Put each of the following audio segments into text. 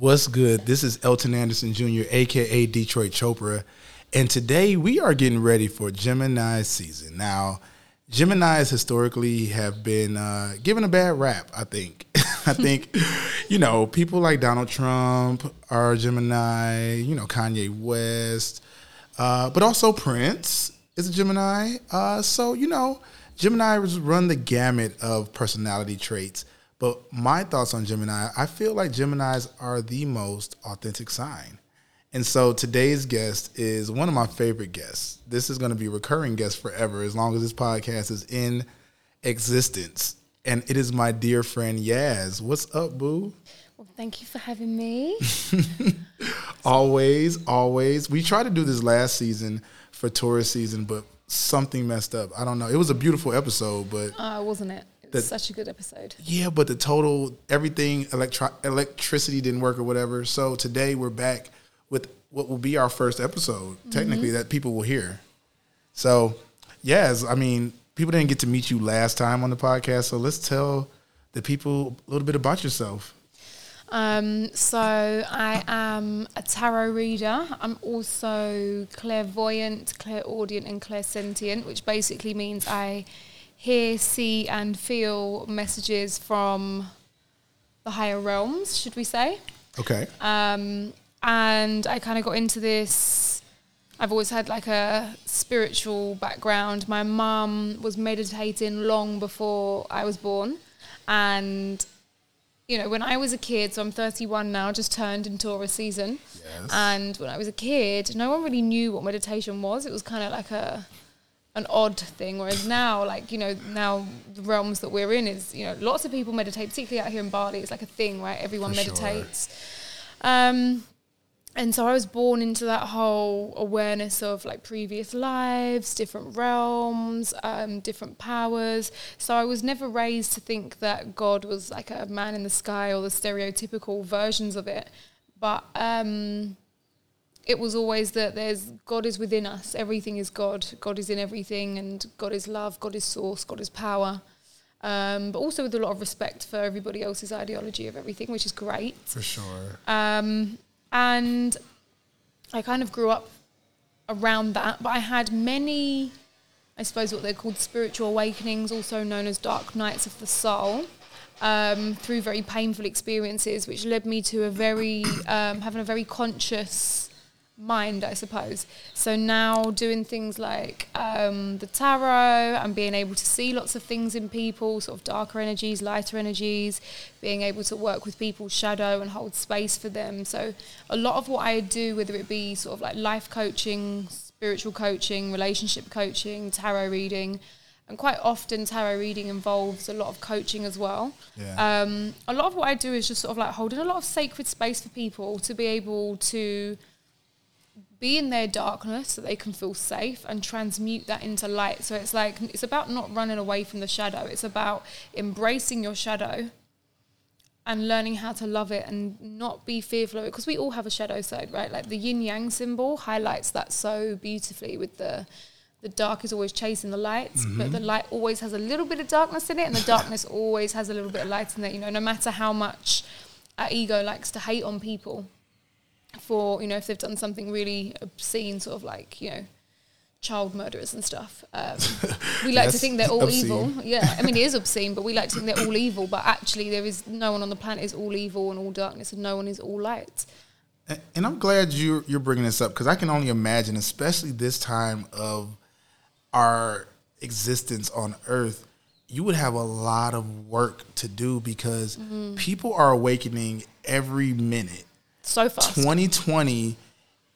What's good? This is Elton Anderson Jr., a.k.a. Detroit Chopra, and today we are getting ready for Gemini season. Now, Geminis historically have been given a bad rap, I think. You know, people like Donald Trump are Gemini, you know, Kanye West, but also Prince is a Gemini. So, you know, Geminis run the gamut of personality traits. But my thoughts on Gemini, I feel like Geminis are the most authentic sign. And so today's guest is one of my favorite guests. This is going to be a recurring guest forever, as long as this podcast is in existence. And it is my dear friend, Yaz. What's up, boo? Well, thank you for having me. Always. We tried to do this last season for Taurus season, but something messed up. I don't know. It was a beautiful episode, but... wasn't it? Such a good episode. Yeah, but the total, everything, electricity didn't work or whatever. So today we're back with what will be our first episode, technically, that people will hear. So, yes, I mean, people didn't get to meet you last time on the podcast. So let's tell the people a little bit about yourself. So I am a tarot reader. I'm also clairvoyant, clairaudient, and clairsentient, which basically means I... hear, see, and feel messages from the higher realms, should we say. Okay. And I kind of got into this, I've always had like a spiritual background. My mum was meditating long before I was born. And, you know, when I was a kid, so I'm 31 now, just turned in Taurus season. Yes. And when I was a kid, no one really knew what meditation was. It was kind of like an odd thing, whereas now, like, you know, now the realms that we're in is, you know, lots of people meditate, particularly out here in Bali. It's like a thing, right? Everyone meditates. Sure. And so I was born into that whole awareness of, like, previous lives, different realms, different powers. So I was never raised to think that God was, like, a man in the sky or the stereotypical versions of it. But... it was always that there's God is within us. Everything is God. God is in everything, and God is love. God is source. God is power. But also with a lot of respect for everybody else's ideology of everything, which is great. For sure. And I kind of grew up around that, but I had many, I suppose what they're called spiritual awakenings, also known as dark nights of the soul. Through very painful experiences, which led me to a very, having a very conscious mind, I suppose. So now doing things like the tarot and being able to see lots of things in people, sort of darker energies, lighter energies, being able to work with people's shadow and hold space for them. So a lot of what I do, whether it be sort of like life coaching, spiritual coaching, relationship coaching, tarot reading, and quite often tarot reading involves a lot of coaching as well. Yeah. A lot of what I do is just sort of like holding a lot of sacred space for people to be able to be in their darkness so they can feel safe and transmute that into light. So it's like, it's about not running away from the shadow. It's about embracing your shadow and learning how to love it and not be fearful of it. Because we all have a shadow side, right? Like the yin yang symbol highlights that so beautifully with the dark is always chasing the lights, but the light always has a little bit of darkness in it, and the darkness always has a little bit of light in it, you know, no matter how much our ego likes to hate on people for, you know, if they've done something really obscene, sort of like, you know, child murderers and stuff. We like to think they're all evil. Yeah, I mean, it is obscene, but we like to think they're all evil, but actually there is no one on the planet is all evil and all darkness, and no one is all light. And I'm glad you're bringing this up, because I can only imagine, especially this time of our existence on Earth, you would have a lot of work to do, because people are awakening every minute. So fast. 2020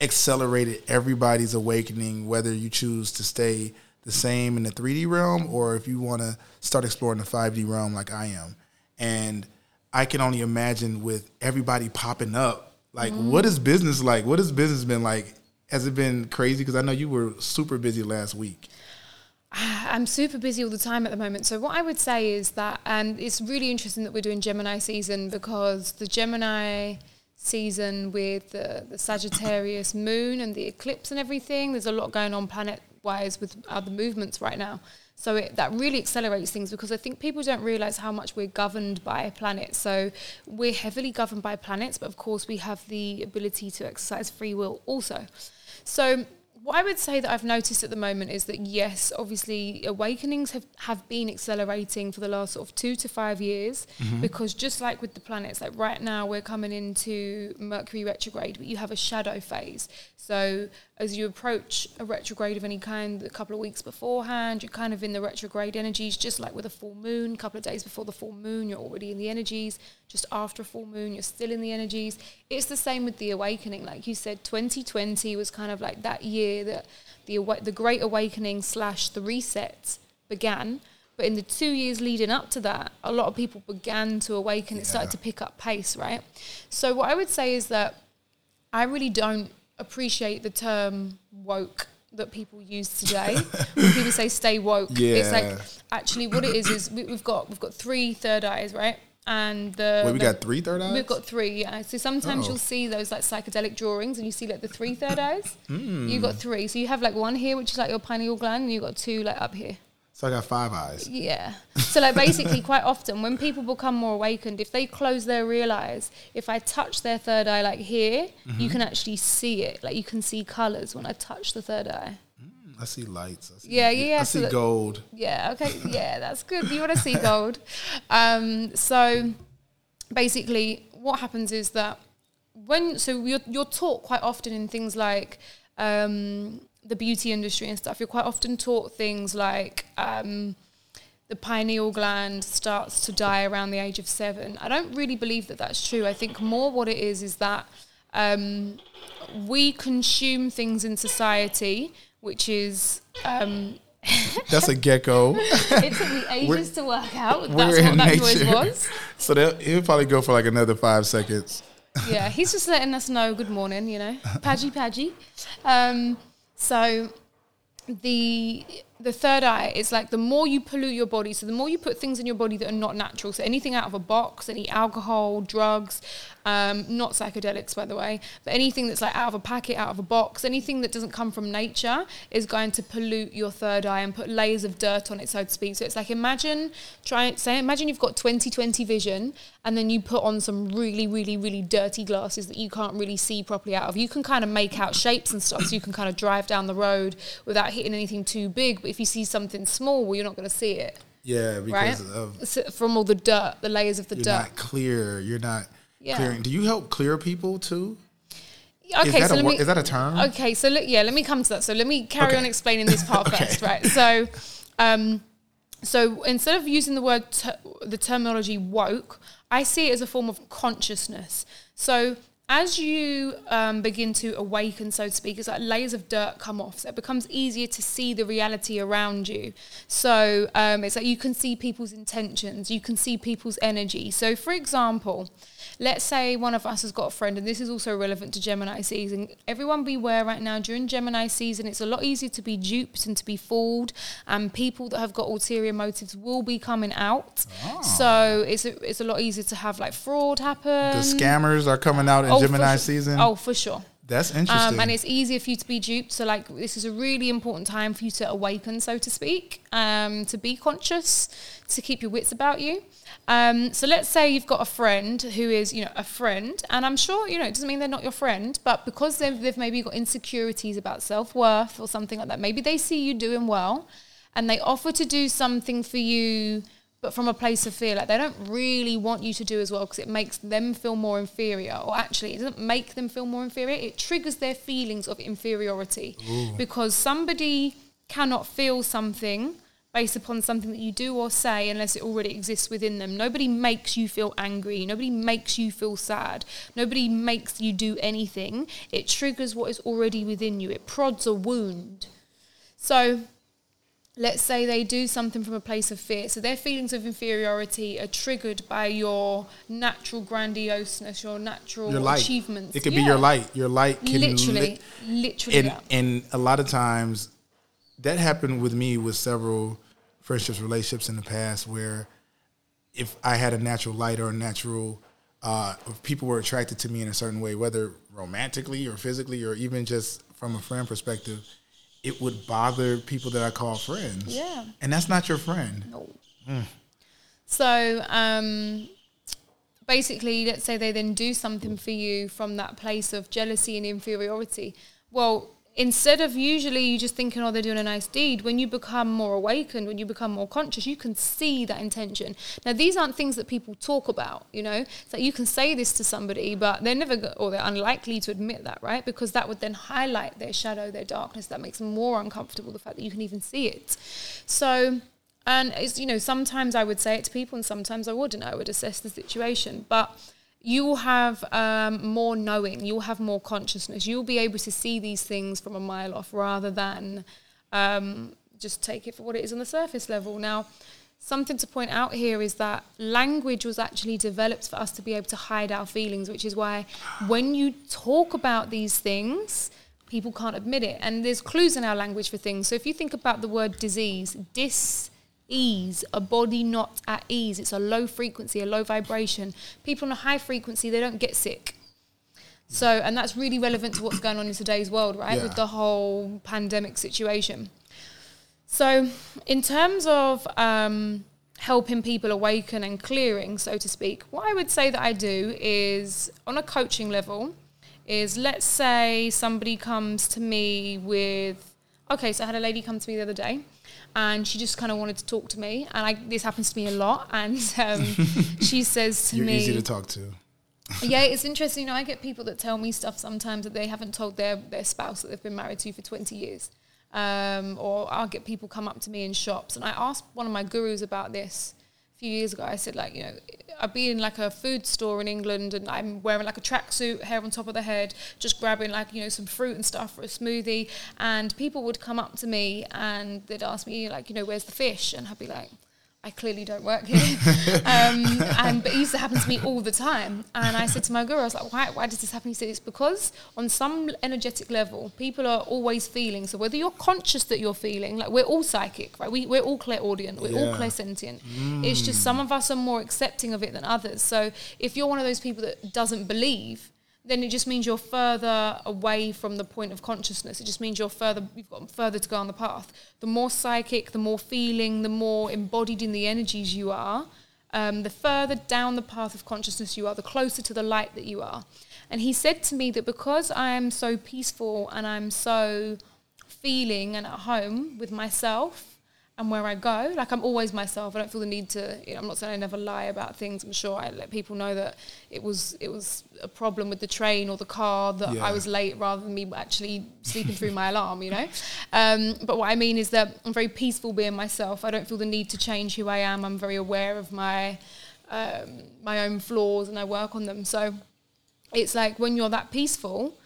accelerated everybody's awakening, whether you choose to stay the same in the 3D realm or if you want to start exploring the 5D realm like I am. And I can only imagine with everybody popping up, like, what is business like? What has business been like? Has it been crazy? Because I know you were super busy last week. I'm super busy all the time at the moment. So what I would say is that, and it's really interesting that we're doing Gemini season, because the Gemini season with the Sagittarius moon and the eclipse and everything, there's a lot going on planet-wise with other movements right now. So that really accelerates things, because I think people don't realise how much we're governed by planets. So we're heavily governed by planets, but of course we have the ability to exercise free will also. So what I would say that I've noticed at the moment is that, yes, obviously awakenings have been accelerating for the last sort of 2 to 5 years, mm-hmm. because just like with the planets, like right now we're coming into Mercury retrograde, but you have a shadow phase. So as you approach a retrograde of any kind a couple of weeks beforehand, you're kind of in the retrograde energies, just like with a full moon. A couple of days before the full moon, you're already in the energies. Just after a full moon, you're still in the energies. It's the same with the awakening. Like you said, 2020 was kind of like that year that the Great Awakening / the reset began. But in the 2 years leading up to that, a lot of people began to awaken. Yeah. It started to pick up pace, right? So what I would say is that I really don't appreciate the term woke that people use today. When people say stay woke, yeah. It's like, actually what it is we've got 3 third eyes, right? And got 3 third eyes? We've got 3, yeah. So sometimes you'll see those like psychedelic drawings and you see like the 3 third eyes. You've got 3. So you have like 1 here, which is like your pineal gland, and you've got 2 like up here. So I got 5 eyes. Yeah. So like basically quite often when people become more awakened, if they close their real eyes, if I touch their 3rd eye like here, mm-hmm. you can actually see it. Like you can see colours when I touch the 3rd eye. I see lights. I see I see gold. Yeah, okay. Yeah, that's good. You want to see gold. So basically what happens is that you're taught quite often in things like the beauty industry and stuff, you're quite often taught things like the pineal gland starts to die around the age of 7. I don't really believe that that's true. I think more what it is that we consume things in society, which is... that's a gecko. It took me ages to work out. That's what that noise was. So he'll probably go for like another 5 seconds. Yeah, he's just letting us know good morning, you know. Padgy, padgy. So the 3rd eye is like the more you pollute your body, so the more you put things in your body that are not natural, so anything out of a box, any alcohol, drugs, not psychedelics, by the way, but anything that's like out of a packet, out of a box, anything that doesn't come from nature is going to pollute your 3rd eye and put layers of dirt on it, so to speak. So it's like imagine you've got 20/20 vision, and then you put on some really, really, really dirty glasses that you can't really see properly out of. You can kind of make out shapes and stuff, so you can kind of drive down the road without hitting anything too big. But if you see something small, well, you're not going to see it. Yeah, because from all the dirt, the layers of the dirt. Not clear. You're not... Yeah. Clearing. Do you help clear people too? Okay, is that a term? Okay, so let me come to that. So let me carry on explaining this part first, right? So, so instead of using the word the terminology woke, I see it as a form of consciousness. So as you begin to awaken, so to speak, it's like layers of dirt come off. So it becomes easier to see the reality around you. So it's like you can see people's intentions. You can see people's energy. So, for example, let's say one of us has got a friend, and this is also relevant to Gemini season. Everyone beware right now, during Gemini season, it's a lot easier to be duped and to be fooled. And people that have got ulterior motives will be coming out. Oh. So it's a lot easier to have like fraud happen. The scammers are coming out in Gemini season? Oh, for sure. That's interesting. And it's easier for you to be duped. So, like, this is a really important time for you to awaken, so to speak, to be conscious, to keep your wits about you. So let's say you've got a friend who is, you know, a friend, and I'm sure, you know, it doesn't mean they're not your friend, but because they've maybe got insecurities about self-worth or something like that, maybe they see you doing well, and they offer to do something for you, but from a place of fear, like they don't really want you to do as well because it makes them feel more inferior. Or actually, it doesn't make them feel more inferior. It triggers their feelings of inferiority. Ooh. Because somebody cannot feel something based upon something that you do or say unless it already exists within them. Nobody makes you feel angry. Nobody makes you feel sad. Nobody makes you do anything. It triggers what is already within you. It prods a wound. So... let's say they do something from a place of fear. So their feelings of inferiority are triggered by your natural grandioseness, your natural achievements. It could be your light. Your light can literally. And a lot of times that happened with me with several friendships, relationships in the past where if I had a natural light or a natural, if people were attracted to me in a certain way, whether romantically or physically or even just from a friend perspective, it would bother people that I call friends. Yeah. And that's not your friend. No. Mm. So basically, let's say they then do something for you from that place of jealousy and inferiority. Well, instead of usually you just thinking, oh, they're doing a nice deed, when you become more awakened, when you become more conscious, you can see that intention. Now, these aren't things that people talk about, you know. It's like you can say this to somebody, but they're never, or they're unlikely to admit that, right? Because that would then highlight their shadow, their darkness. That makes them more uncomfortable, the fact that you can even see it. So... and, it's, you know, sometimes I would say it to people and sometimes I wouldn't. I would assess the situation. But you will have more knowing. You'll have more consciousness. You'll be able to see these things from a mile off rather than just take it for what it is on the surface level. Now, something to point out here is that language was actually developed for us to be able to hide our feelings, which is why when you talk about these things... people can't admit it. And there's clues in our language for things. So if you think about the word disease, dis-ease, a body not at ease, it's a low frequency, a low vibration. People on a high frequency, they don't get sick. So, and that's really relevant to what's going on in today's world, right? Yeah. With the whole pandemic situation. So in terms of helping people awaken and clearing, so to speak, what I would say that I do is on a coaching level, is let's say somebody comes to me with, okay, so I had a lady come to me the other day and she just kind of wanted to talk to me. And this happens to me a lot. And she says to me... You're easy to talk to. Yeah, it's interesting. You know, I get people that tell me stuff sometimes that they haven't told their spouse that they've been married to for 20 years. Or I'll get people come up to me in shops. And I asked one of my gurus about this a few years ago. I said, like, you know... I'd be in like a food store in England and I'm wearing like a tracksuit, hair on top of the head, just grabbing like, you know, some fruit and stuff for a smoothie. And people would come up to me and they'd ask me like, you know, where's the fish? And I'd be like, I clearly don't work here. But it used to happen to me all the time. And I said to my guru, I was like, why does this happen? He said, it's because on some energetic level, people are always feeling. So whether you're conscious that you're feeling, like we're all psychic, right? We're all clairaudient, we're all clairsentient. Mm. It's just some of us are more accepting of it than others. So if you're one of those people that doesn't believe, then it just means you're further away from the point of consciousness. It just means you've got further to go on the path. The more psychic, the more feeling, the more embodied in the energies you are, the further down the path of consciousness you are, the closer to the light that you are. And he said to me that because I am so peaceful and I'm so feeling and at home with myself and where I go, like I'm always myself. I don't feel the need to, you know, I'm not saying I never lie about things. I'm sure I let people know that it was a problem with the train or the car that I was late rather than me actually sleeping through my alarm, you know. But what I mean is that I'm very peaceful being myself. I don't feel the need to change who I am. I'm very aware of my own flaws and I work on them. So it's like when you're that peaceful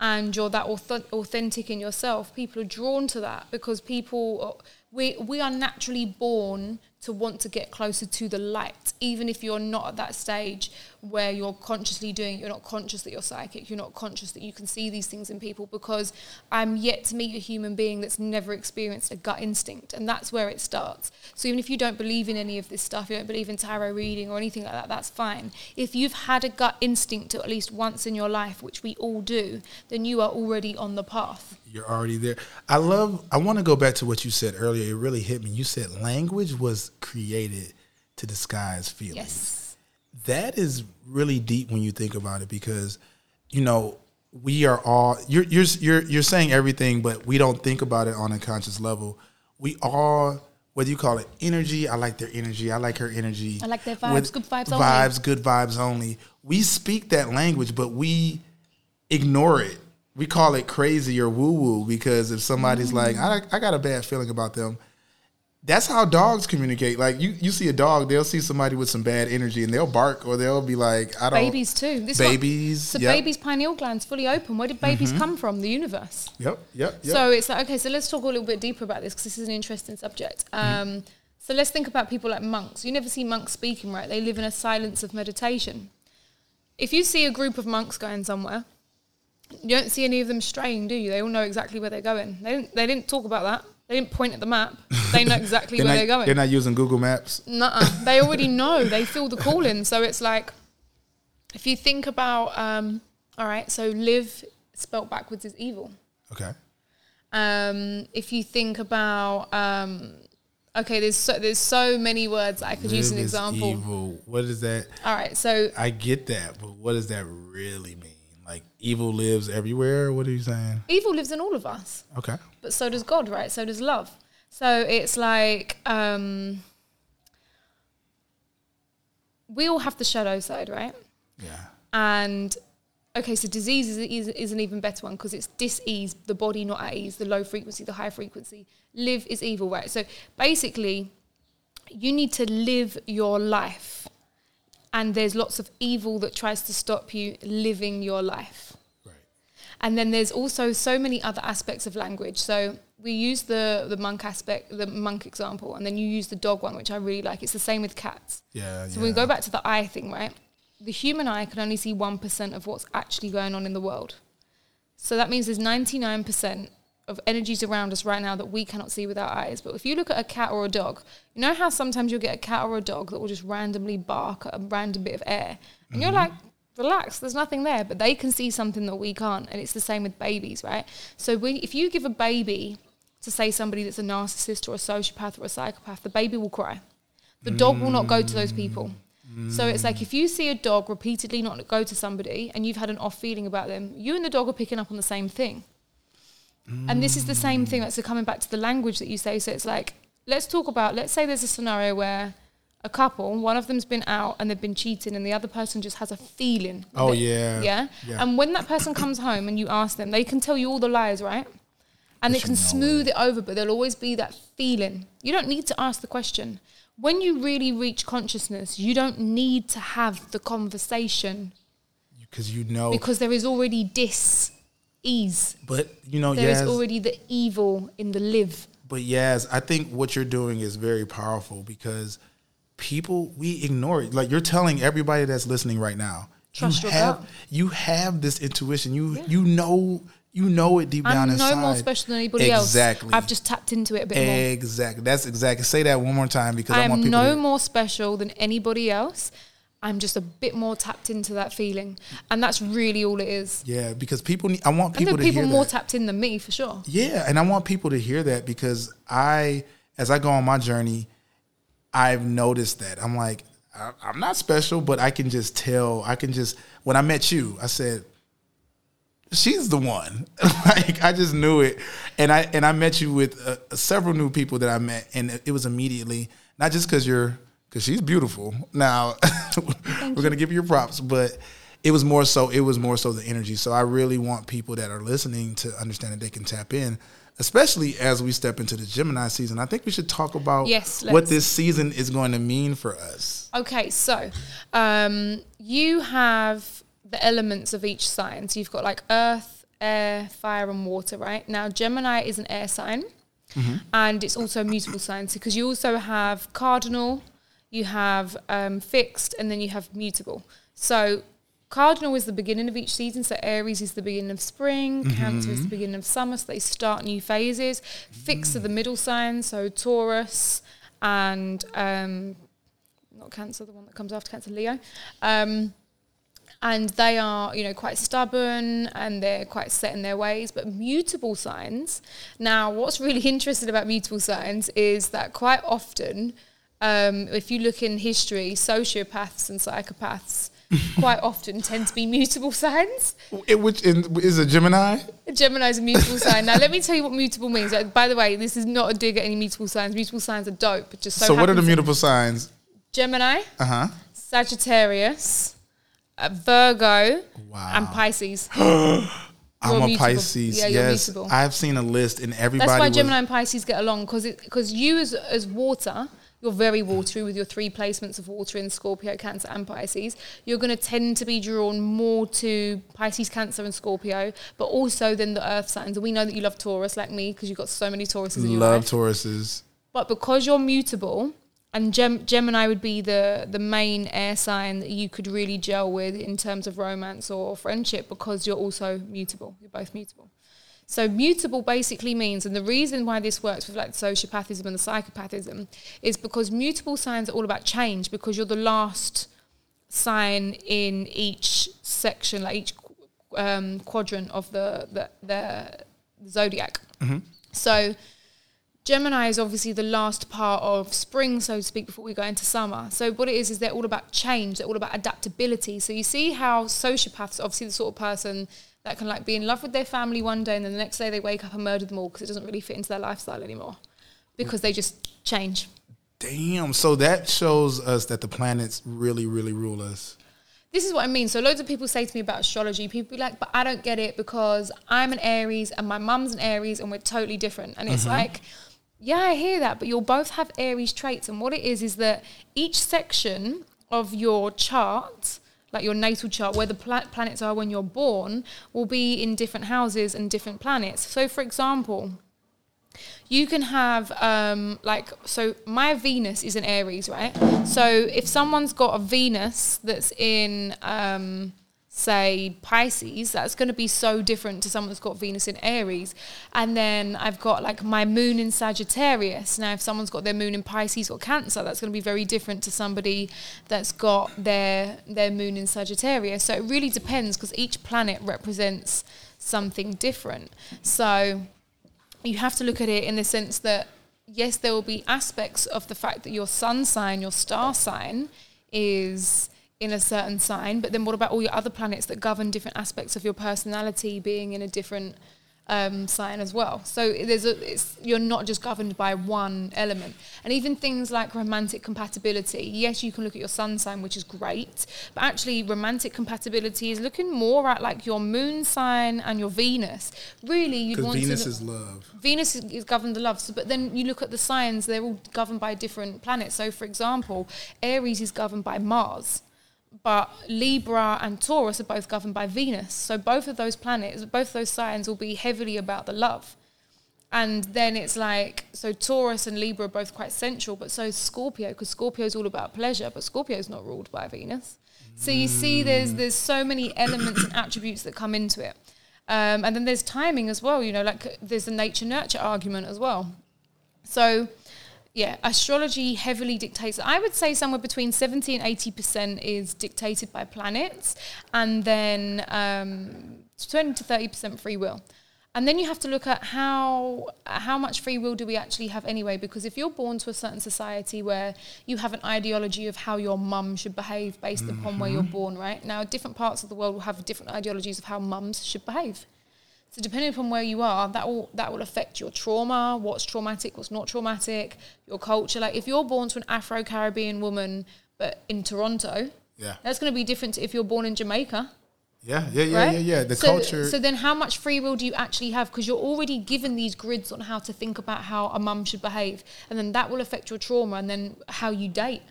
and you're that authentic in yourself, people are drawn to that because we are naturally born to want to get closer to the light, even if you're not at that stage where you're consciously doing it. You're not conscious that you're psychic. You're not conscious that you can see these things in people, because I'm yet to meet a human being that's never experienced a gut instinct, and that's where it starts. So even if you don't believe in any of this stuff, you don't believe in tarot reading or anything like that, that's fine. If you've had a gut instinct at least once in your life, which we all do, then you are already on the path. You're already there. I want to go back to what you said earlier. It really hit me. You said language was created to disguise feelings. Yes. That is really deep when you think about it, because, you know, we are all, you're saying everything, but we don't think about it on a conscious level. We all, whether you call it energy, I like their energy, I like her energy, I like their vibes, good vibes only. We speak that language, but we ignore it. We call it crazy or woo-woo, because if somebody's like, I got a bad feeling about them, that's how dogs communicate. Like, you see a dog, they'll see somebody with some bad energy, and they'll bark, or they'll be like, I don't... Babies, too. Babies' pineal gland's fully open. Where did babies come from? The universe. Yep. So it's like, okay, so let's talk a little bit deeper about this, because this is an interesting subject. So let's think about people like monks. You never see monks speaking, right? They live in a silence of meditation. If you see a group of monks going somewhere... you don't see any of them straying, do you? They all know exactly where they're going. They didn't talk about that. They didn't point at the map. They know exactly where they're going. They're not using Google Maps. Nuh-uh. They already know. They feel the calling. So it's like, if you think about, all right, so live spelt backwards is evil. Okay. If you think about, okay, there's so many words I could use an example. Evil. What is that? All right, so I get that, but what does that really mean? Like, evil lives everywhere. What are you saying? Evil lives in all of us. Okay, but so does God, right? So does love. So it's like we all have the shadow side, right? Yeah. And okay, so disease is an even better one because it's dis-ease, the body not at ease, the low frequency, the high frequency. Live is evil, right? So basically, you need to live your life. And there's lots of evil that tries to stop you living your life. Right. And then there's also so many other aspects of language. So we use the monk aspect, the monk example, and then you use the dog one, which I really like. It's the same with cats. Yeah. So when we go back to the eye thing, right? The human eye can only see 1% of what's actually going on in the world. So that means there's 99% of energies around us right now that we cannot see with our eyes. But if you look at a cat or a dog, you know how sometimes you'll get a cat or a dog that will just randomly bark at a random bit of air? And you're like, relax, there's nothing there. But they can see something that we can't. And it's the same with babies, right? So if you give a baby to, say, somebody that's a narcissist or a sociopath or a psychopath, the baby will cry. The dog will not go to those people. So it's like if you see a dog repeatedly not go to somebody and you've had an off feeling about them, you and the dog are picking up on the same thing. And this is the same thing that's coming back to the language that you say. So it's like, let's say there's a scenario where a couple, one of them's been out and they've been cheating and the other person just has a feeling. Oh, yeah. And when that person comes home and you ask them, they can tell you all the lies, right? And they can smooth it over, but there'll always be that feeling. You don't need to ask the question. When you really reach consciousness, you don't need to have the conversation. Because there is already dis-ease. But, there is already the evil in the live. But, Yaz, I think what you're doing is very powerful because people, we ignore it. Like, you're telling everybody that's listening right now. Trust your gut. You have this intuition. You know it deep down inside. I'm no more special than anybody else. Exactly. I've just tapped into it a bit more. Exactly. That's exactly. Say that one more time because I want people to... I'm no more special than anybody else. I'm just a bit more tapped into that feeling. And that's really all it is. Yeah, because people need... I want people to hear that. I think people more tapped in than me, for sure. Yeah, and I want people to hear that because as I go on my journey, I've noticed that. I'm like, I'm not special, but I can just tell. When I met you, I said... She's the one. Like, I just knew it. And I met you with several new people that I met. And it was immediately, not just because she's beautiful. Now, we're going to give you your props. But it was more so the energy. So I really want people that are listening to understand that they can tap in, especially as we step into the Gemini season. I think we should talk about what this season is going to mean for us. Okay, so you have... the elements of each sign. So you've got like earth, air, fire and water, right? Now Gemini is an air sign and it's also a mutable sign because you also have cardinal, you have fixed and then you have mutable. So cardinal is the beginning of each season. So Aries is the beginning of spring, Cancer is the beginning of summer. So they start new phases. Fixed are the middle signs. So Taurus and not Cancer, the one that comes after Cancer, Leo. And they are, quite stubborn and they're quite set in their ways. But mutable signs, now what's really interesting about mutable signs is that quite often, if you look in history, sociopaths and psychopaths quite often tend to be mutable signs. Which is a Gemini? A Gemini is a mutable sign. Now, let me tell you what mutable means. Like, by the way, this is not a dig at any mutable signs. Mutable signs are dope. Just so what are the mutable signs? Gemini, Sagittarius... Virgo and Pisces. I'm a Pisces. Yeah, yes, mutable. I've seen a list, and everybody. That's why Gemini and Pisces get along because you as water, you're very watery with your three placements of water in Scorpio, Cancer, and Pisces. You're going to tend to be drawn more to Pisces, Cancer, and Scorpio, but also then the Earth signs. And we know that you love Taurus, like me, because you've got so many Tauruses in your life. Love Tauruses, but because you're mutable. And Gemini would be the main air sign that you could really gel with in terms of romance or friendship because you're also mutable. You're both mutable. So mutable basically means, and the reason why this works with like sociopathism and the psychopathism is because mutable signs are all about change because you're the last sign in each section, like each quadrant of the zodiac. Mm-hmm. So Gemini is obviously the last part of spring, so to speak, before we go into summer. So what it is they're all about change. They're all about adaptability. So you see how sociopaths are obviously the sort of person that can like be in love with their family one day and then the next day they wake up and murder them all because it doesn't really fit into their lifestyle anymore because they just change. Damn. So that shows us that the planets really, really rule us. This is what I mean. So loads of people say to me about astrology. People be like, but I don't get it because I'm an Aries and my mum's an Aries and we're totally different. And it's mm-hmm. like, yeah, I hear that, but you'll both have Aries traits. And what it is that each section of your chart, like your natal chart, where the planets are when you're born, will be in different houses and different planets. So, for example, you can have, so my Venus is in Aries, right? So if someone's got a Venus that's in, say, Pisces, that's going to be so different to someone that's got Venus in Aries. And then I've got, like, my moon in Sagittarius. Now, if someone's got their moon in Pisces or Cancer, that's going to be very different to somebody that's got their moon in Sagittarius. So it really depends because each planet represents something different. So you have to look at it in the sense that, yes, there will be aspects of the fact that your sun sign, your star sign is in a certain sign, but then what about all your other planets that govern different aspects of your personality being in a different sign as well? So you're not just governed by one element. And even things like romantic compatibility, yes, you can look at your sun sign, which is great, but actually romantic compatibility is looking more at like your moon sign and your Venus. Really, you'd want Venus to... Because Venus is love. Venus is governed the love. So, but then you look at the signs, they're all governed by different planets. So, for example, Aries is governed by Mars, but Libra and Taurus are both governed by Venus. So both of those planets, both those signs will be heavily about the love. And then it's like, so Taurus and Libra are both quite sensual, but so is Scorpio, because Scorpio is all about pleasure, but Scorpio is not ruled by Venus. So you see there's so many elements and attributes that come into it. And then there's timing as well, you know, like there's the nature-nurture argument as well. So... yeah, astrology heavily dictates. I would say somewhere between 70 and 80% is dictated by planets, and then 20 to 30% free will. And then you have to look at how much free will do we actually have anyway, because if you're born to a certain society where you have an ideology of how your mum should behave based mm-hmm. upon where you're born, right? Now, different parts of the world will have different ideologies of how mums should behave. So depending upon where you are, that will affect your trauma, what's traumatic, what's not traumatic, your culture. Like if you're born to an Afro-Caribbean woman, but in Toronto, yeah, that's going to be different to if you're born in Jamaica. Yeah. The culture. So then how much free will do you actually have? Because you're already given these grids on how to think about how a mum should behave. And then that will affect your trauma and then how you date.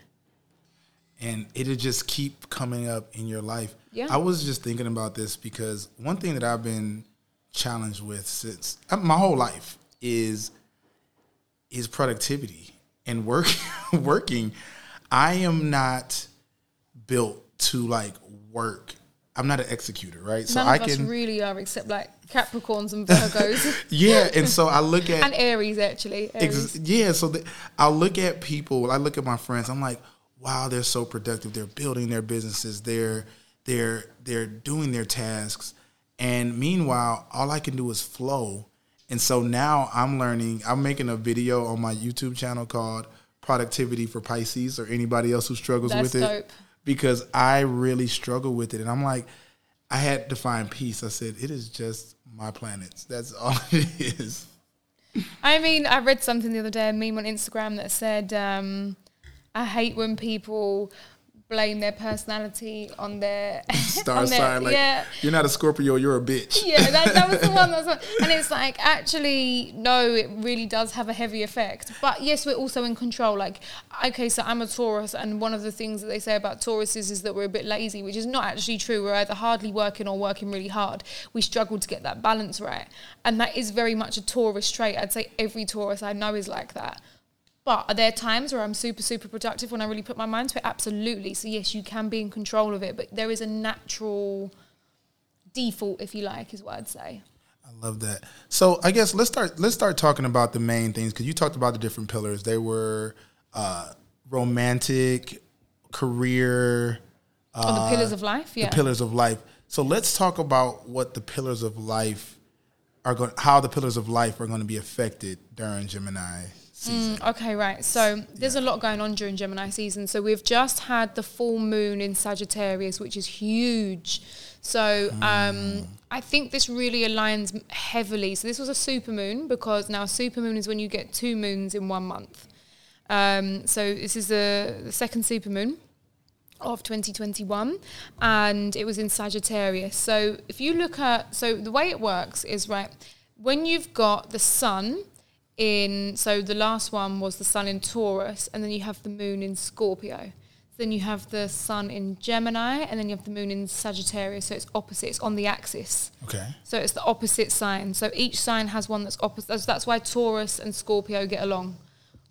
And it'll just keep coming up in your life. Yeah. I was just thinking about this because one thing that I've been challenged with since my whole life is productivity and working. I am not built to like work. I'm not an executor, right? So None of us really are, except like Capricorns and Virgos. Yeah, and so I look at and Aries actually. Aries. I'll look at people. I look at my friends. I'm like, wow, they're so productive. They're building their businesses. They're doing their tasks. And meanwhile, all I can do is flow. And so now I'm learning. I'm making a video on my YouTube channel called Productivity for Pisces or anybody else who struggles with it. That's dope. Because I really struggle with it. And I'm like, I had to find peace. I said, it is just my planets. That's all it is. I mean, I read something the other day, a meme on Instagram that said, I hate when people blame their personality on their star sign. Like, yeah, you're not a Scorpio, you're a bitch. Yeah, that was the one. And it's like, actually, no, it really does have a heavy effect. But yes, we're also in control. Like, okay, so I'm a Taurus, and one of the things that they say about Tauruses is that we're a bit lazy, which is not actually true. We're either hardly working or working really hard. We struggle to get that balance right. And that is very much a Taurus trait. I'd say every Taurus I know is like that. But are there times where I'm super, super productive when I really put my mind to it? Absolutely. So, yes, you can be in control of it, but there is a natural default, if you like, is what I'd say. I love that. So I guess let's start talking about the main things, because you talked about the different pillars. They were romantic, career. The pillars of life, yeah. The pillars of life. So let's talk about what the pillars of life are going, how the pillars of life are going to be affected during Gemini season. Okay, right. So there's a lot going on during Gemini season. So we've just had the full moon in Sagittarius, which is huge. So I think this really aligns heavily. So this was a supermoon, because now supermoon is when you get two moons in 1 month. So this is the second supermoon of 2021, and it was in Sagittarius. So if you look at, so the way it works is, right, when you've got the sun in, so the last one was the sun in Taurus, and then you have the moon in Scorpio. Then you have the sun in Gemini, and then you have the moon in Sagittarius. So it's opposite. It's on the axis. Okay. So it's the opposite sign. So each sign has one that's opposite. That's why Taurus and Scorpio get along,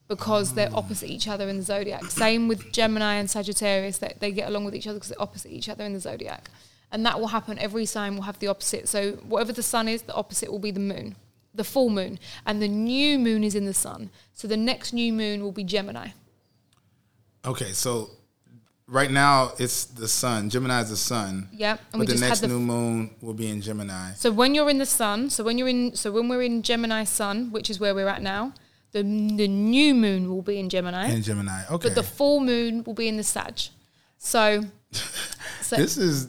because they're opposite each other in the zodiac. Same with Gemini and Sagittarius. They get along with each other because they're opposite each other in the zodiac. And that will happen. Every sign will have the opposite. So whatever the sun is, the opposite will be the moon, the full moon. And the new moon is in the sun. So the next new moon will be Gemini. Okay, so... right now, it's the sun. Gemini is the sun. Yep. And but the next new moon will be in Gemini. So when you're in the sun, when we're in Gemini sun, which is where we're at now, the new moon will be in Gemini. In Gemini, okay. But the full moon will be in the Sag. So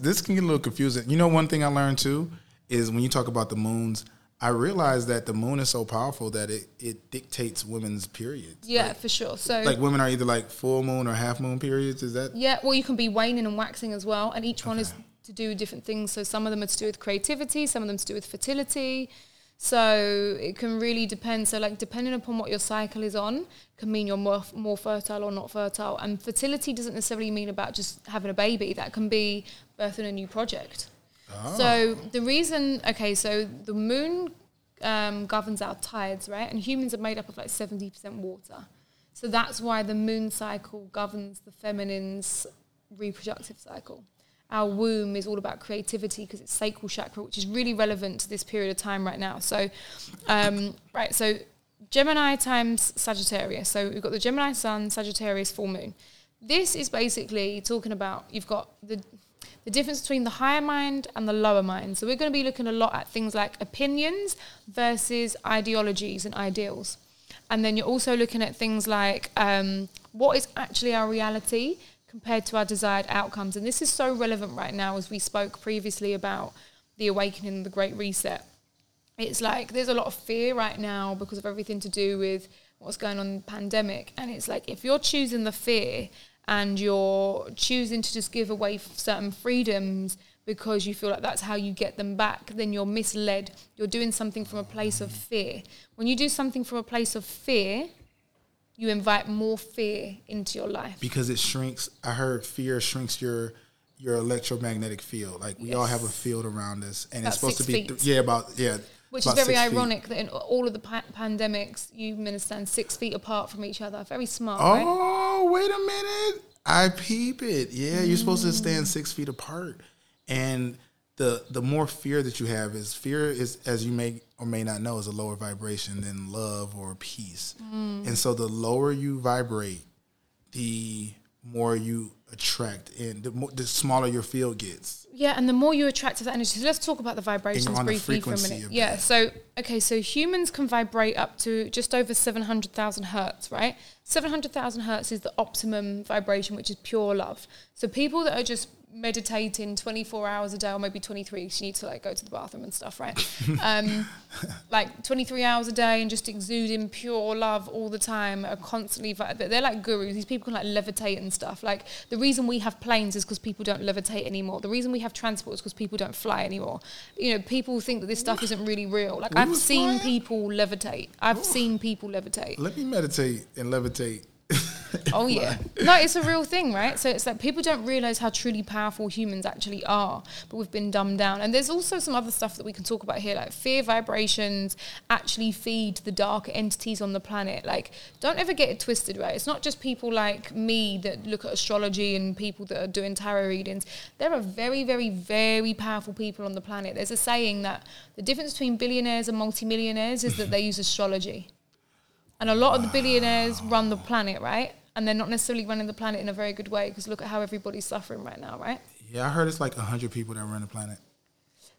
this can get a little confusing. You know, one thing I learned too is when you talk about the moons, I realized that the moon is so powerful that it dictates women's periods. Yeah, for sure. So, like, women are either like full moon or half moon periods. Is that? Yeah, well, you can be waning and waxing as well, and each one is to do with different things. So some of them are to do with creativity, some of them to do with fertility. So it can really depend. So, like, depending upon what your cycle is on, can mean you're more fertile or not fertile. And fertility doesn't necessarily mean about just having a baby. That can be birthing a new project. Oh. So the reason, so the moon governs our tides, right? And humans are made up of like 70% water. So that's why the moon cycle governs the feminine's reproductive cycle. Our womb is all about creativity because it's sacral chakra, which is really relevant to this period of time right now. So, so Gemini times Sagittarius. So we've got the Gemini sun, Sagittarius full moon. This is basically talking about, you've got the difference between the higher mind and the lower mind. So we're going to be looking a lot at things like opinions versus ideologies and ideals. And then you're also looking at things like what is actually our reality compared to our desired outcomes. And this is so relevant right now, as we spoke previously about the awakening, the Great Reset. It's like there's a lot of fear right now because of everything to do with what's going on in the pandemic. And it's like, if you're choosing the fear and you're choosing to just give away certain freedoms because you feel like that's how you get them back, then you're misled. You're doing something from a place of fear. When you do something from a place of fear, you invite more fear into your life. Because it shrinks. I heard fear shrinks your electromagnetic field. Like, we all have a field around us. And it's supposed to be... Which is very ironic that in all of the pandemics, humans stand 6 feet apart from each other. Very smart, right? Oh, wait a minute. I peep it. Yeah, you're supposed to stand 6 feet apart. And the more fear that you have is, fear is, as you may or may not know, is a lower vibration than love or peace. And so the lower you vibrate, the more you attract, and the smaller your field gets. Yeah, and the more you attract to that energy. So let's talk about the vibrations briefly for a minute. Yeah, so humans can vibrate up to just over 700,000 hertz, right? 700,000 hertz is the optimum vibration, which is pure love. So people that are just meditating 24 hours a day, or maybe 23, because you need to like go to the bathroom and stuff, right? Like 23 hours a day and just exuding pure love all the time, are constantly, they're like gurus. These people can like levitate and stuff. Like, the reason we have planes is because people don't levitate anymore. The reason we have transport is because people don't fly anymore. You know, people think that this stuff isn't really real. Like, I've seen people levitate. Let me meditate and levitate. Oh yeah. No, it's a real thing, right? So it's like people don't realise how truly powerful humans actually are, but we've been dumbed down. And there's also some other stuff that we can talk about here, like fear vibrations actually feed the dark entities on the planet. Like, don't ever get it twisted, right? It's not just people like me that look at astrology and people that are doing tarot readings. There are very, very, very powerful people on the planet. There's a saying that the difference between billionaires and multimillionaires is that they use astrology. And a lot of the billionaires run the planet, right? And they're not necessarily running the planet in a very good way, because look at how everybody's suffering right now, right? Yeah, I heard it's like 100 people that run the planet.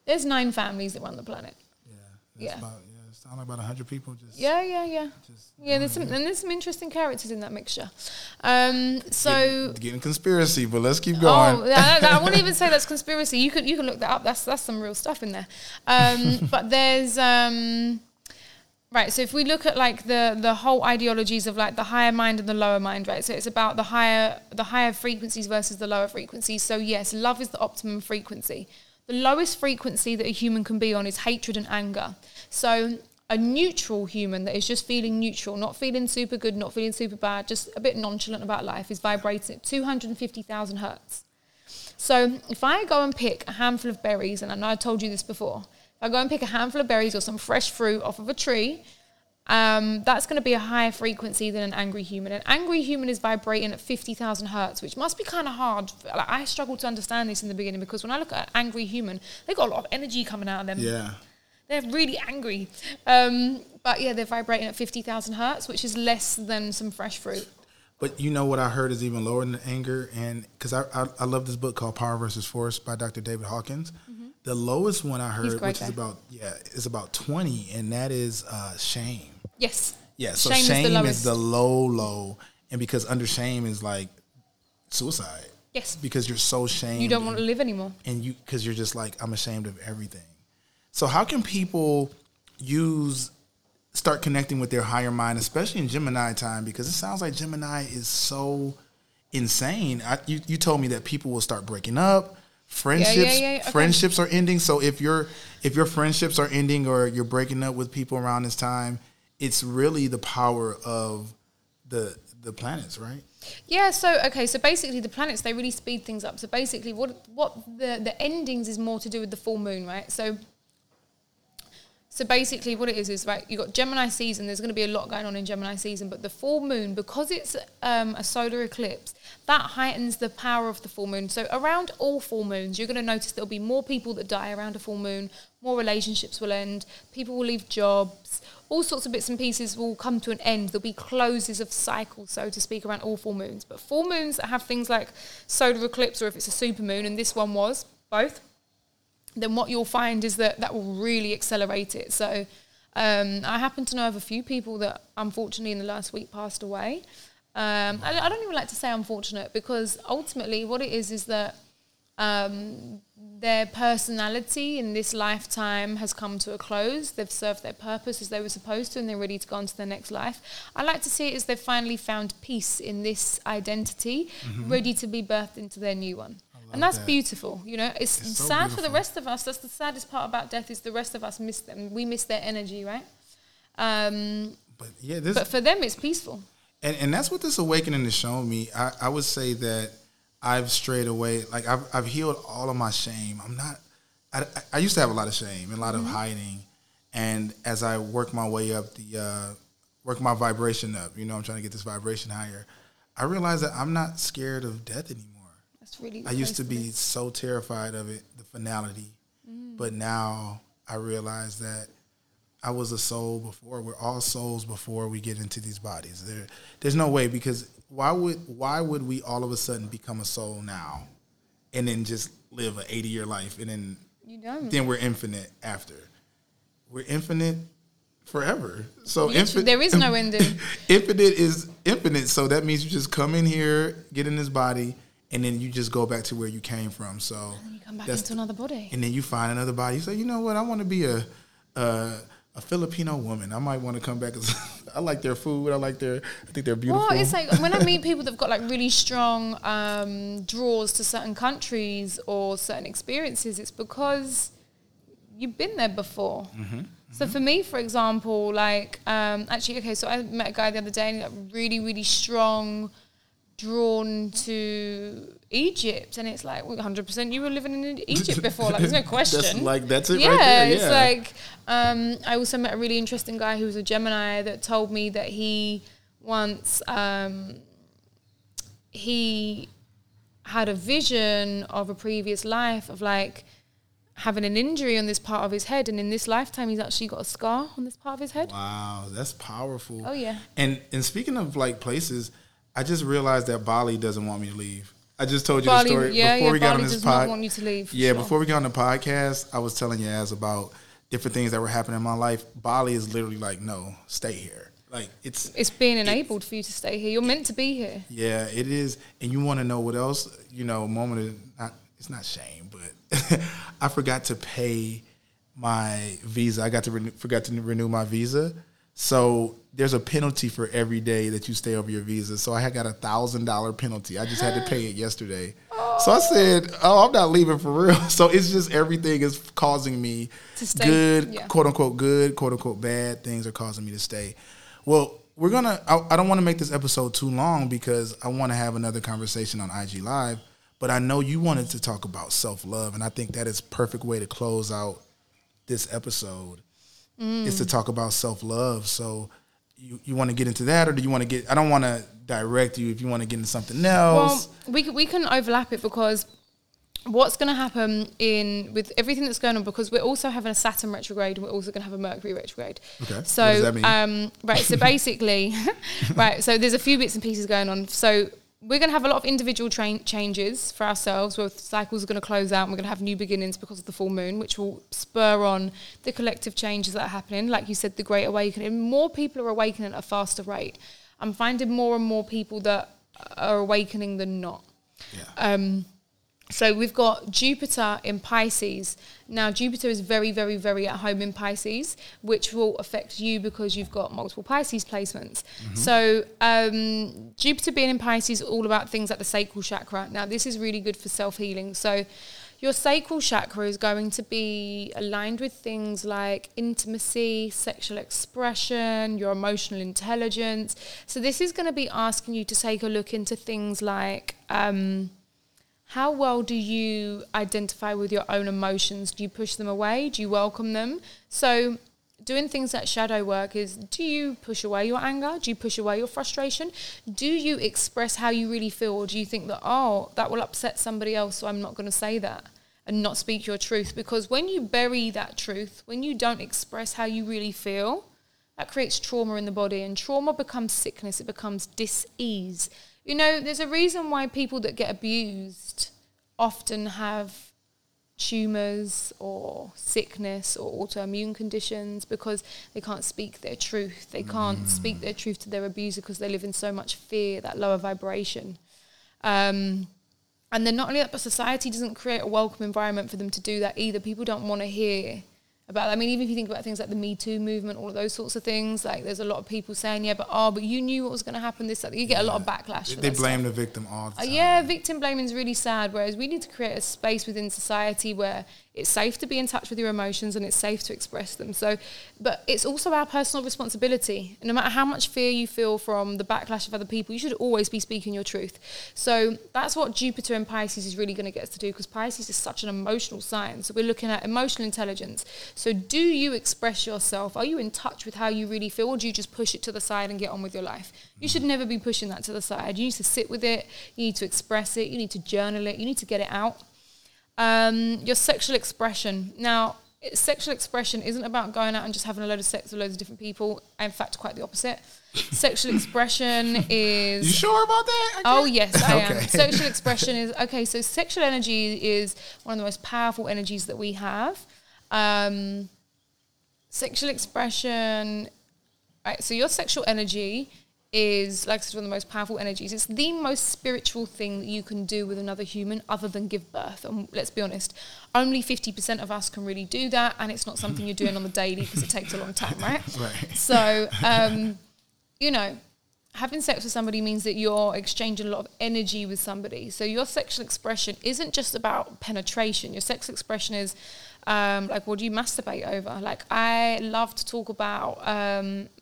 There's 9 families that run the planet. Yeah, Yeah. About, yeah, it's only about 100 people. Just yeah, there's some, and there's some interesting characters in that mixture. So getting conspiracy, but let's keep going. Oh, I wouldn't even say that's conspiracy. You can look that up. That's some real stuff in there. But there's right. So if we look at like the whole ideologies of like the higher mind and the lower mind, right? So it's about the higher frequencies versus the lower frequencies. So yes, love is the optimum frequency. The lowest frequency that a human can be on is hatred and anger. So a neutral human that is just feeling neutral, not feeling super good, not feeling super bad, just a bit nonchalant about life, is vibrating at 250,000 hertz. So if I go and pick a handful of berries, and I know I told you this before, if I go and pick a handful of berries or some fresh fruit off of a tree, that's going to be a higher frequency than an angry human. An angry human is vibrating at 50,000 hertz, which must be kind of hard. Like, I struggled to understand this in the beginning, because when I look at an angry human, they've got a lot of energy coming out of them. Yeah. They're really angry. But yeah, they're vibrating at 50,000 hertz, which is less than some fresh fruit. But you know what I heard is even lower than anger, and because I love this book called Power Versus Force by Dr. David Hawkins. Mm-hmm. The lowest one I heard, which is about, is about 20, and that is shame. Yes. Yeah, so shame is the low, and because under shame is like suicide. Yes. Because you're so shamed. You don't want to live anymore. And you, because you're just like, I'm ashamed of everything. So how can people start connecting with their higher mind, especially in Gemini time? Because it sounds like Gemini is so insane. You told me that people will start breaking up. Friendships are ending. So if your friendships are ending or you're breaking up with people around this time, it's really the power of the planets, right? Yeah, so basically the planets, they really speed things up. So basically what the endings is more to do with the full moon, right? So basically what it is right, you've got Gemini season, there's going to be a lot going on in Gemini season, but the full moon, because it's a solar eclipse, that heightens the power of the full moon. So around all full moons, you're going to notice there'll be more people that die around a full moon, more relationships will end, people will leave jobs, all sorts of bits and pieces will come to an end. There'll be closes of cycles, so to speak, around all full moons. But full moons that have things like solar eclipse, or if it's a supermoon, and this one was both, then what you'll find is that will really accelerate it. So I happen to know of a few people that unfortunately in the last week passed away. I don't even like to say unfortunate, because ultimately what it is that their personality in this lifetime has come to a close. They've served their purpose as they were supposed to, and they're ready to go on to their next life. I like to see it as they've finally found peace in this identity, mm-hmm. ready to be birthed into their new one. And that's beautiful, you know. It's so sad beautiful. For the rest of us. That's the saddest part about death, is the rest of us miss them. We miss their energy, right? But for them, it's peaceful. And that's what this awakening has shown me. I would say that I've strayed away. Like, I've healed all of my shame. I used to have a lot of shame and a lot mm-hmm. of hiding. And as I work my way up, work my vibration up, you know, I'm trying to get this vibration higher, I realized that I'm not scared of death anymore. Really, I used to be so terrified of it, the finality, but now I realize that I was a soul before. We're all souls before we get into these bodies. There's no way, because why would we all of a sudden become a soul now, and then just live an 80-year life, and then you don't. Then we're infinite after. We're infinite forever. So there is no ending. Infinite is infinite. So that means you just come in here, get in this body. And then you just go back to where you came from. So and then you come back into another body. And then you find another body. You say, you know what? I want to be a Filipino woman. I might want to come back. I like their food. I think they're beautiful. Well, it's like when I meet people that've got like really strong draws to certain countries or certain experiences, it's because you've been there before. Mm-hmm. So for me, for example, like so I met a guy the other day, and he got really, really strong, drawn to Egypt, and it's like, well, 100% you were living in Egypt before, like, there's no question. That's it, yeah, right there. Yeah, it's like I also met a really interesting guy who was a Gemini that told me that he once he had a vision of a previous life of like having an injury on this part of his head, and in this lifetime he's actually got a scar on this part of his head. Wow, that's powerful. Oh yeah. And speaking of like places, I just realized that Bali doesn't want me to leave. I just told you the story before we got on this podcast. Bali does not want you to leave. Yeah, sure. Before we got on the podcast, I was telling Yaz about different things that were happening in my life, Bali is literally like, no, stay here. Like it's being enabled for you to stay here. You're meant to be here. Yeah, it is. And you want to know what else? You know, moment of not, it's not shame, but I forgot to pay my visa. I forgot to renew my visa. So there's a penalty for every day that you stay over your visa. So I had got $1,000 penalty. I just had to pay it yesterday. Oh. So I said, oh, I'm not leaving for real. So it's just everything is causing me to stay. Good, quote unquote bad things are causing me to stay. Well, we're going to, I don't want to make this episode too long because I want to have another conversation on IG Live, but I know you wanted to talk about self-love. And I think that is perfect way to close out this episode. Is to talk about self-love. So you want to get into that, or do you want to get... I don't want to direct you if you want to get into something else. Well, we can overlap it, because what's going to happen with everything that's going on, because we're also having a Saturn retrograde and we're also going to have a Mercury retrograde. Okay, so, what does that mean? Right, so basically... right, so there's a few bits and pieces going on. So we're going to have a lot of individual changes for ourselves, where cycles are going to close out and we're going to have new beginnings because of the full moon, which will spur on the collective changes that are happening. Like you said, the Great Awakening. More people are awakening at a faster rate. I'm finding more and more people that are awakening than not. Yeah. So we've got Jupiter in Pisces. Now, Jupiter is very, very, very at home in Pisces, which will affect you because you've got multiple Pisces placements. Mm-hmm. So Jupiter being in Pisces is all about things like the sacral chakra. Now, this is really good for self-healing. So your sacral chakra is going to be aligned with things like intimacy, sexual expression, your emotional intelligence. So this is going to be asking you to take a look into things like... how well do you identify with your own emotions? Do you push them away? Do you welcome them? So doing things like shadow work is, do you push away your anger? Do you push away your frustration? Do you express how you really feel? Or do you think that, oh, that will upset somebody else, so I'm not going to say that and not speak your truth? Because when you bury that truth, when you don't express how you really feel, that creates trauma in the body. And trauma becomes sickness. It becomes dis-ease. You know, there's a reason why people that get abused often have tumours or sickness or autoimmune conditions, because they can't speak their truth. They can't speak their truth to their abuser because they live in so much fear, that lower vibration. And then not only that, but society doesn't create a welcome environment for them to do that either. People don't want to hear about that. I mean, even if you think about things like the Me Too movement, all of those sorts of things, like there's a lot of people saying, yeah, but you knew what was going to happen. This, you get a lot of backlash. They blame the victim all the time. Yeah, victim blaming is really sad, whereas we need to create a space within society where it's safe to be in touch with your emotions and it's safe to express them. So, but it's also our personal responsibility. And no matter how much fear you feel from the backlash of other people, you should always be speaking your truth. So that's what Jupiter in Pisces is really going to get us to do, because Pisces is such an emotional sign. So we're looking at emotional intelligence. So do you express yourself? Are you in touch with how you really feel, or do you just push it to the side and get on with your life? You should never be pushing that to the side. You need to sit with it. You need to express it. You need to journal it. You need to get it out. Your sexual expression. Now, sexual expression isn't about going out and just having a load of sex with loads of different people. In fact, quite the opposite. Sexual expression is... You sure about that? Oh, yes, I am. Sexual expression is... Okay, so sexual energy is one of the most powerful energies that we have. Sexual expression, right? So your sexual energy is, like I said, one of the most powerful energies. It's the most spiritual thing that you can do with another human, other than give birth. And let's be honest, only 50% of us can really do that, and it's not something you're doing on the daily because it takes a long time, right? Right. So, you know, having sex with somebody means that you're exchanging a lot of energy with somebody. So your sexual expression isn't just about penetration. Your sexual expression is... like, what do you masturbate over? Like, I love to talk about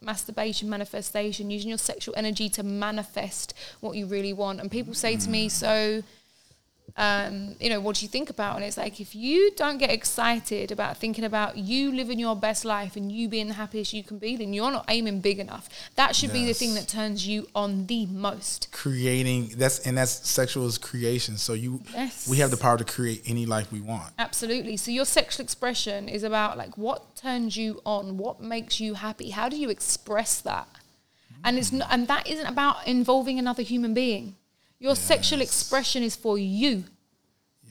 masturbation, manifestation, using your sexual energy to manifest what you really want. And people say to me, so, you know, what do you think about? And it's like, if you don't get excited about thinking about you living your best life and you being the happiest you can be, then you're not aiming big enough. That should be the thing that turns you on the most. Creating, that's sexual is creation. So we have the power to create any life we want. Absolutely. So your sexual expression is about, like, what turns you on, what makes you happy, how do you express that? And and that isn't about involving another human being. Your sexual expression is for you.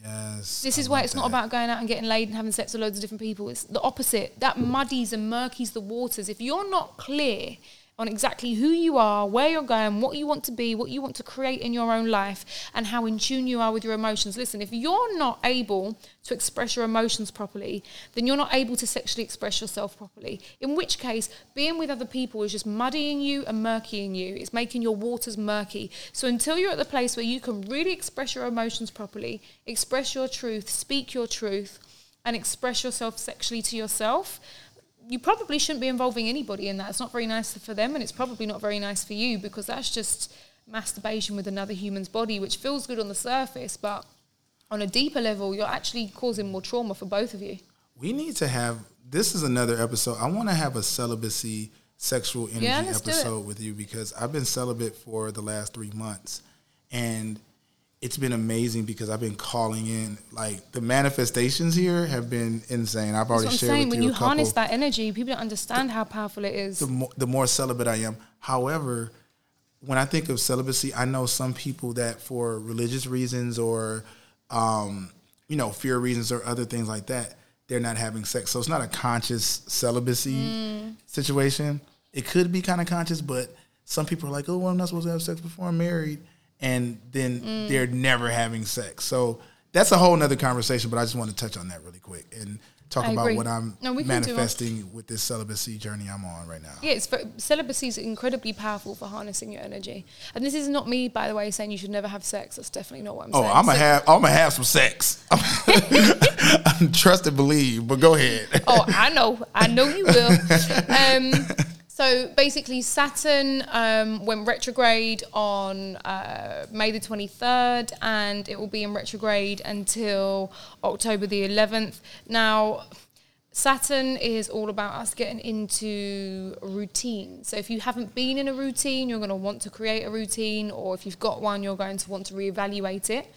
Yes. This is why it's not about going out and getting laid and having sex with loads of different people. It's the opposite. That muddies and murkies the waters. If you're not clear on exactly who you are, where you're going, what you want to be, what you want to create in your own life, and how in tune you are with your emotions. Listen, if you're not able to express your emotions properly, then you're not able to sexually express yourself properly. In which case, being with other people is just muddying you and murkying you. It's making your waters murky. So until you're at the place where you can really express your emotions properly, express your truth, speak your truth, and express yourself sexually to yourself, you probably shouldn't be involving anybody in that. It's not very nice for them, and it's probably not very nice for you, because that's just masturbation with another human's body, which feels good on the surface, but on a deeper level, you're actually causing more trauma for both of you. We need to have, this is another episode. I want to have a celibacy sexual energy episode with you, because I've been celibate for the last 3 months, and it's been amazing because I've been calling in, like, the manifestations here have been insane. I've already shared with you a couple. That's what I'm saying. When you harness that energy, people don't understand how powerful it is. The more celibate I am. However, when I think of celibacy, I know some people that for religious reasons or, fear reasons or other things like that, they're not having sex. So it's not a conscious celibacy situation. It could be kind of conscious, but some people are like, oh, well, I'm not supposed to have sex before I'm married. And then they're never having sex. So that's a whole nother conversation, but I just want to touch on that really quick and talk about what I'm manifesting with this celibacy journey I'm on right now. Yeah, celibacy is incredibly powerful for harnessing your energy. And this is not me, by the way, saying you should never have sex. That's definitely not what I'm saying. Oh, I'm going to have some sex. Trust and believe, but go ahead. Oh, I know you will. So basically, Saturn went retrograde on May the 23rd, and it will be in retrograde until October the 11th. Now, Saturn is all about us getting into routine. So if you haven't been in a routine, you're going to want to create a routine, or if you've got one, you're going to want to reevaluate it.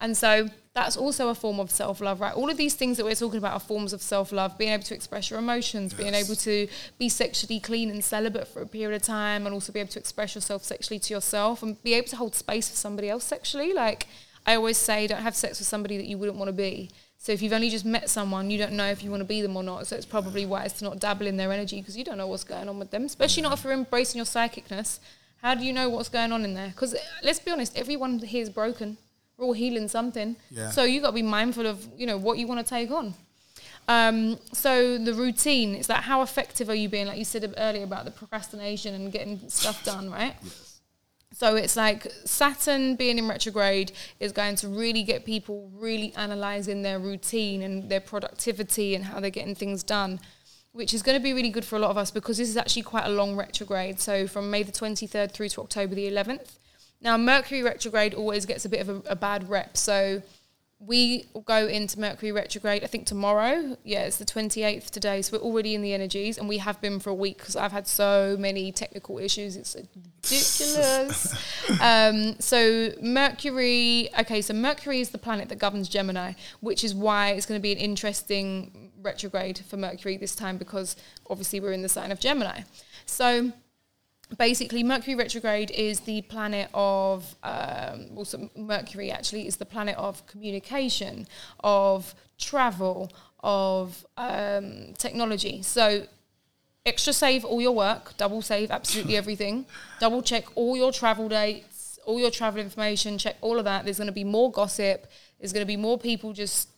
And so that's also a form of self-love, right? All of these things that we're talking about are forms of self-love, being able to express your emotions, being able to be sexually clean and celibate for a period of time, and also be able to express yourself sexually to yourself and be able to hold space for somebody else sexually. Like I always say, don't have sex with somebody that you wouldn't want to be. So if you've only just met someone, you don't know if you want to be them or not. So it's probably wise to not dabble in their energy, because you don't know what's going on with them, especially not if you're embracing your psychicness. How do you know what's going on in there? Because let's be honest, everyone here is broken. We're all healing something. Yeah. So you got to be mindful of, what you want to take on. So the routine, it's like how effective are you being? Like you said earlier about the procrastination and getting stuff done, right? Yes. So it's like Saturn being in retrograde is going to really get people really analysing their routine and their productivity and how they're getting things done, which is going to be really good for a lot of us, because this is actually quite a long retrograde. So from May the 23rd through to October the 11th. Now, Mercury retrograde always gets a bit of a bad rep. So we go into Mercury retrograde, I think tomorrow. Yeah, it's the 28th today. So we're already in the energies, and we have been for a week because I've had so many technical issues. It's ridiculous. So Mercury, so Mercury is the planet that governs Gemini, which is why it's going to be an interesting retrograde for Mercury this time, because obviously we're in the sign of Gemini. So basically, Mercury retrograde is the planet of, Mercury actually is the planet of communication, of travel, of technology. So extra save all your work, double save absolutely everything, double check all your travel dates, all your travel information, check all of that. There's going to be more gossip, there's going to be more people just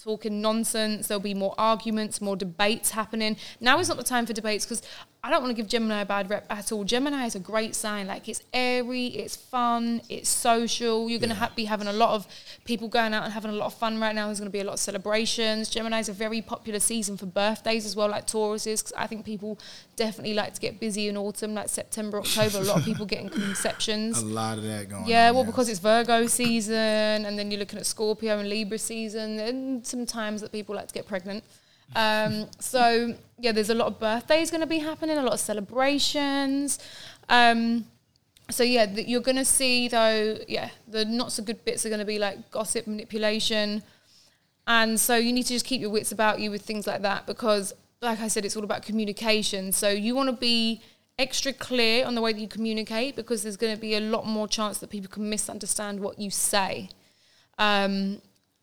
talking nonsense, there'll be more arguments, more debates happening. Now is not the time for debates, because I don't want to give Gemini a bad rep at all. Gemini is a great sign. Like, it's airy, it's fun, it's social. You're going to be having a lot of people going out and having a lot of fun right now. There's going to be a lot of celebrations. Gemini is a very popular season for birthdays as well, like Taurus is, because I think people definitely like to get busy in autumn, like September, October. A lot of people getting conceptions. A lot of that going on. Yeah, well, because it's Virgo season, and then you're looking at Scorpio and Libra season, and sometimes that people like to get pregnant. There's a lot of birthdays going to be happening, a lot of celebrations. You're going to see, though, the not so good bits are going to be like gossip, manipulation. And so you need to just keep your wits about you with things like that, because, like I said, it's all about communication. So you want to be extra clear on the way that you communicate, because there's going to be a lot more chance that people can misunderstand what you say.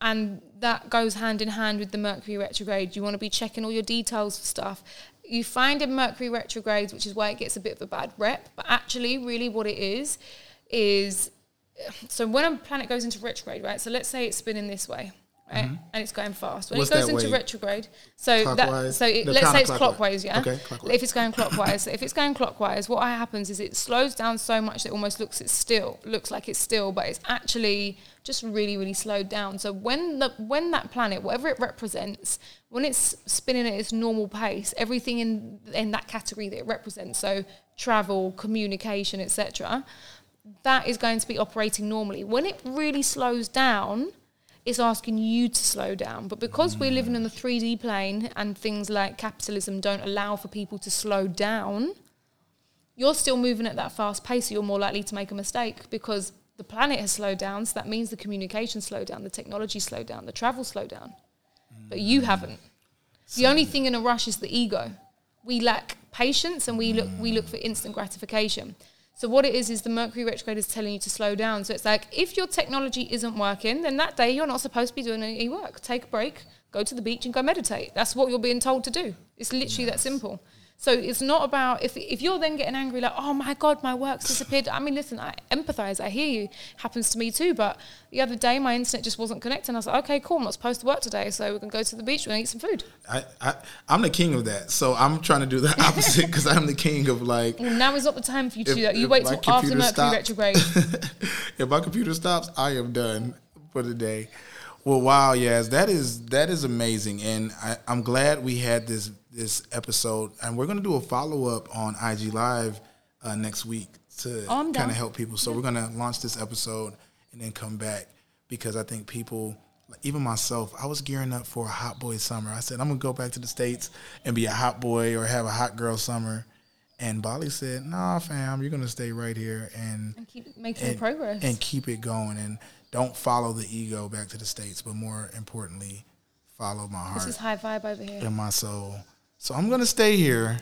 And that goes hand in hand with the Mercury retrograde. You want to be checking all your details for stuff. You find in Mercury retrogrades, which is why it gets a bit of a bad rep, but actually really what it is so when a planet goes into retrograde, right, so let's say it's spinning this way, right, mm-hmm. and it's going fast. When it goes into retrograde, so that, so it, let's say it's clockwise, yeah? Okay, clockwise. If it's going clockwise, what happens is it slows down so much that it almost looks like it's still, but it's actually just really, really slowed down. So when that planet, whatever it represents, when it's spinning at its normal pace, everything in that category that it represents, so travel, communication, etc., that is going to be operating normally. When it really slows down, it's asking you to slow down. But because we're living in the 3D plane and things like capitalism don't allow for people to slow down, you're still moving at that fast pace, so you're more likely to make a mistake because the planet has slowed down, so that means the communication slowed down, the technology slowed down, the travel slowed down. But you haven't. The only thing in a rush is the ego. We lack patience and we look for instant gratification. So what it is the Mercury retrograde is telling you to slow down. So it's like, if your technology isn't working, then that day you're not supposed to be doing any work. Take a break, go to the beach and go meditate. That's what you're being told to do. It's literally that simple. So it's not about, if you're then getting angry, like, oh my God, my work's disappeared. I mean, listen, I empathise, I hear you. It happens to me too, but the other day my internet just wasn't connecting. I was like, okay, cool, I'm not supposed to work today, so we're going to go to the beach, we're going to eat some food. I'm the king of that, so I'm trying to do the opposite because I'm the king of like... Well, now is not the time for you to do that. You wait till after Mercury retrograde. If my computer stops, I am done for the day. Well, wow, Yaz, that is amazing, and I'm glad we had this episode, and we're going to do a follow-up on IG Live next week to kind of help people. So we're going to launch this episode and then come back because I think people, even myself, I was gearing up for a hot boy summer. I said, I'm going to go back to the States and be a hot boy or have a hot girl summer. And Bali said, nah, fam, you're going to stay right here and keep making progress and keep it going. And don't follow the ego back to the States, but more importantly, follow my heart. This is high vibe over here. And my soul. So I'm going to stay here,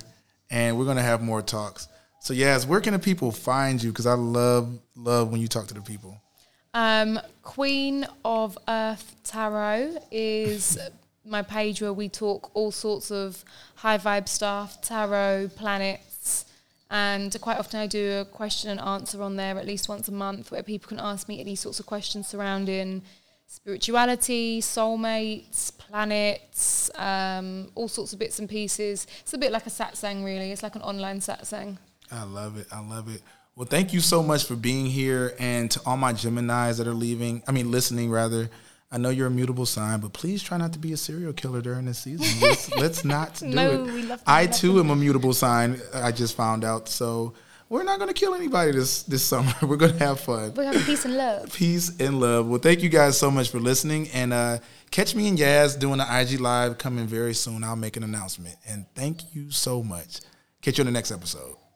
and we're going to have more talks. So, Yaz, where can the people find you? Because I love when you talk to the people. Queen of Earth Tarot is my page where we talk all sorts of high-vibe stuff, tarot, planets, and quite often I do a question and answer on there at least once a month where people can ask me any sorts of questions surrounding spirituality, soulmates, planets, all sorts of bits and pieces. It's a bit like a satsang, really. It's like an online satsang. I love it. Well, thank you so much for being here. And to all my Geminis that are listening, I know you're a mutable sign, but please try not to be a serial killer during this season. Let's not do it. We love I, too, am a mutable sign. I just found out. So we're not going to kill anybody this summer. We're going to have fun. We're having peace and love. Peace and love. Well, thank you guys so much for listening. And catch me and Yaz doing the IG Live coming very soon. I'll make an announcement. And thank you so much. Catch you on the next episode.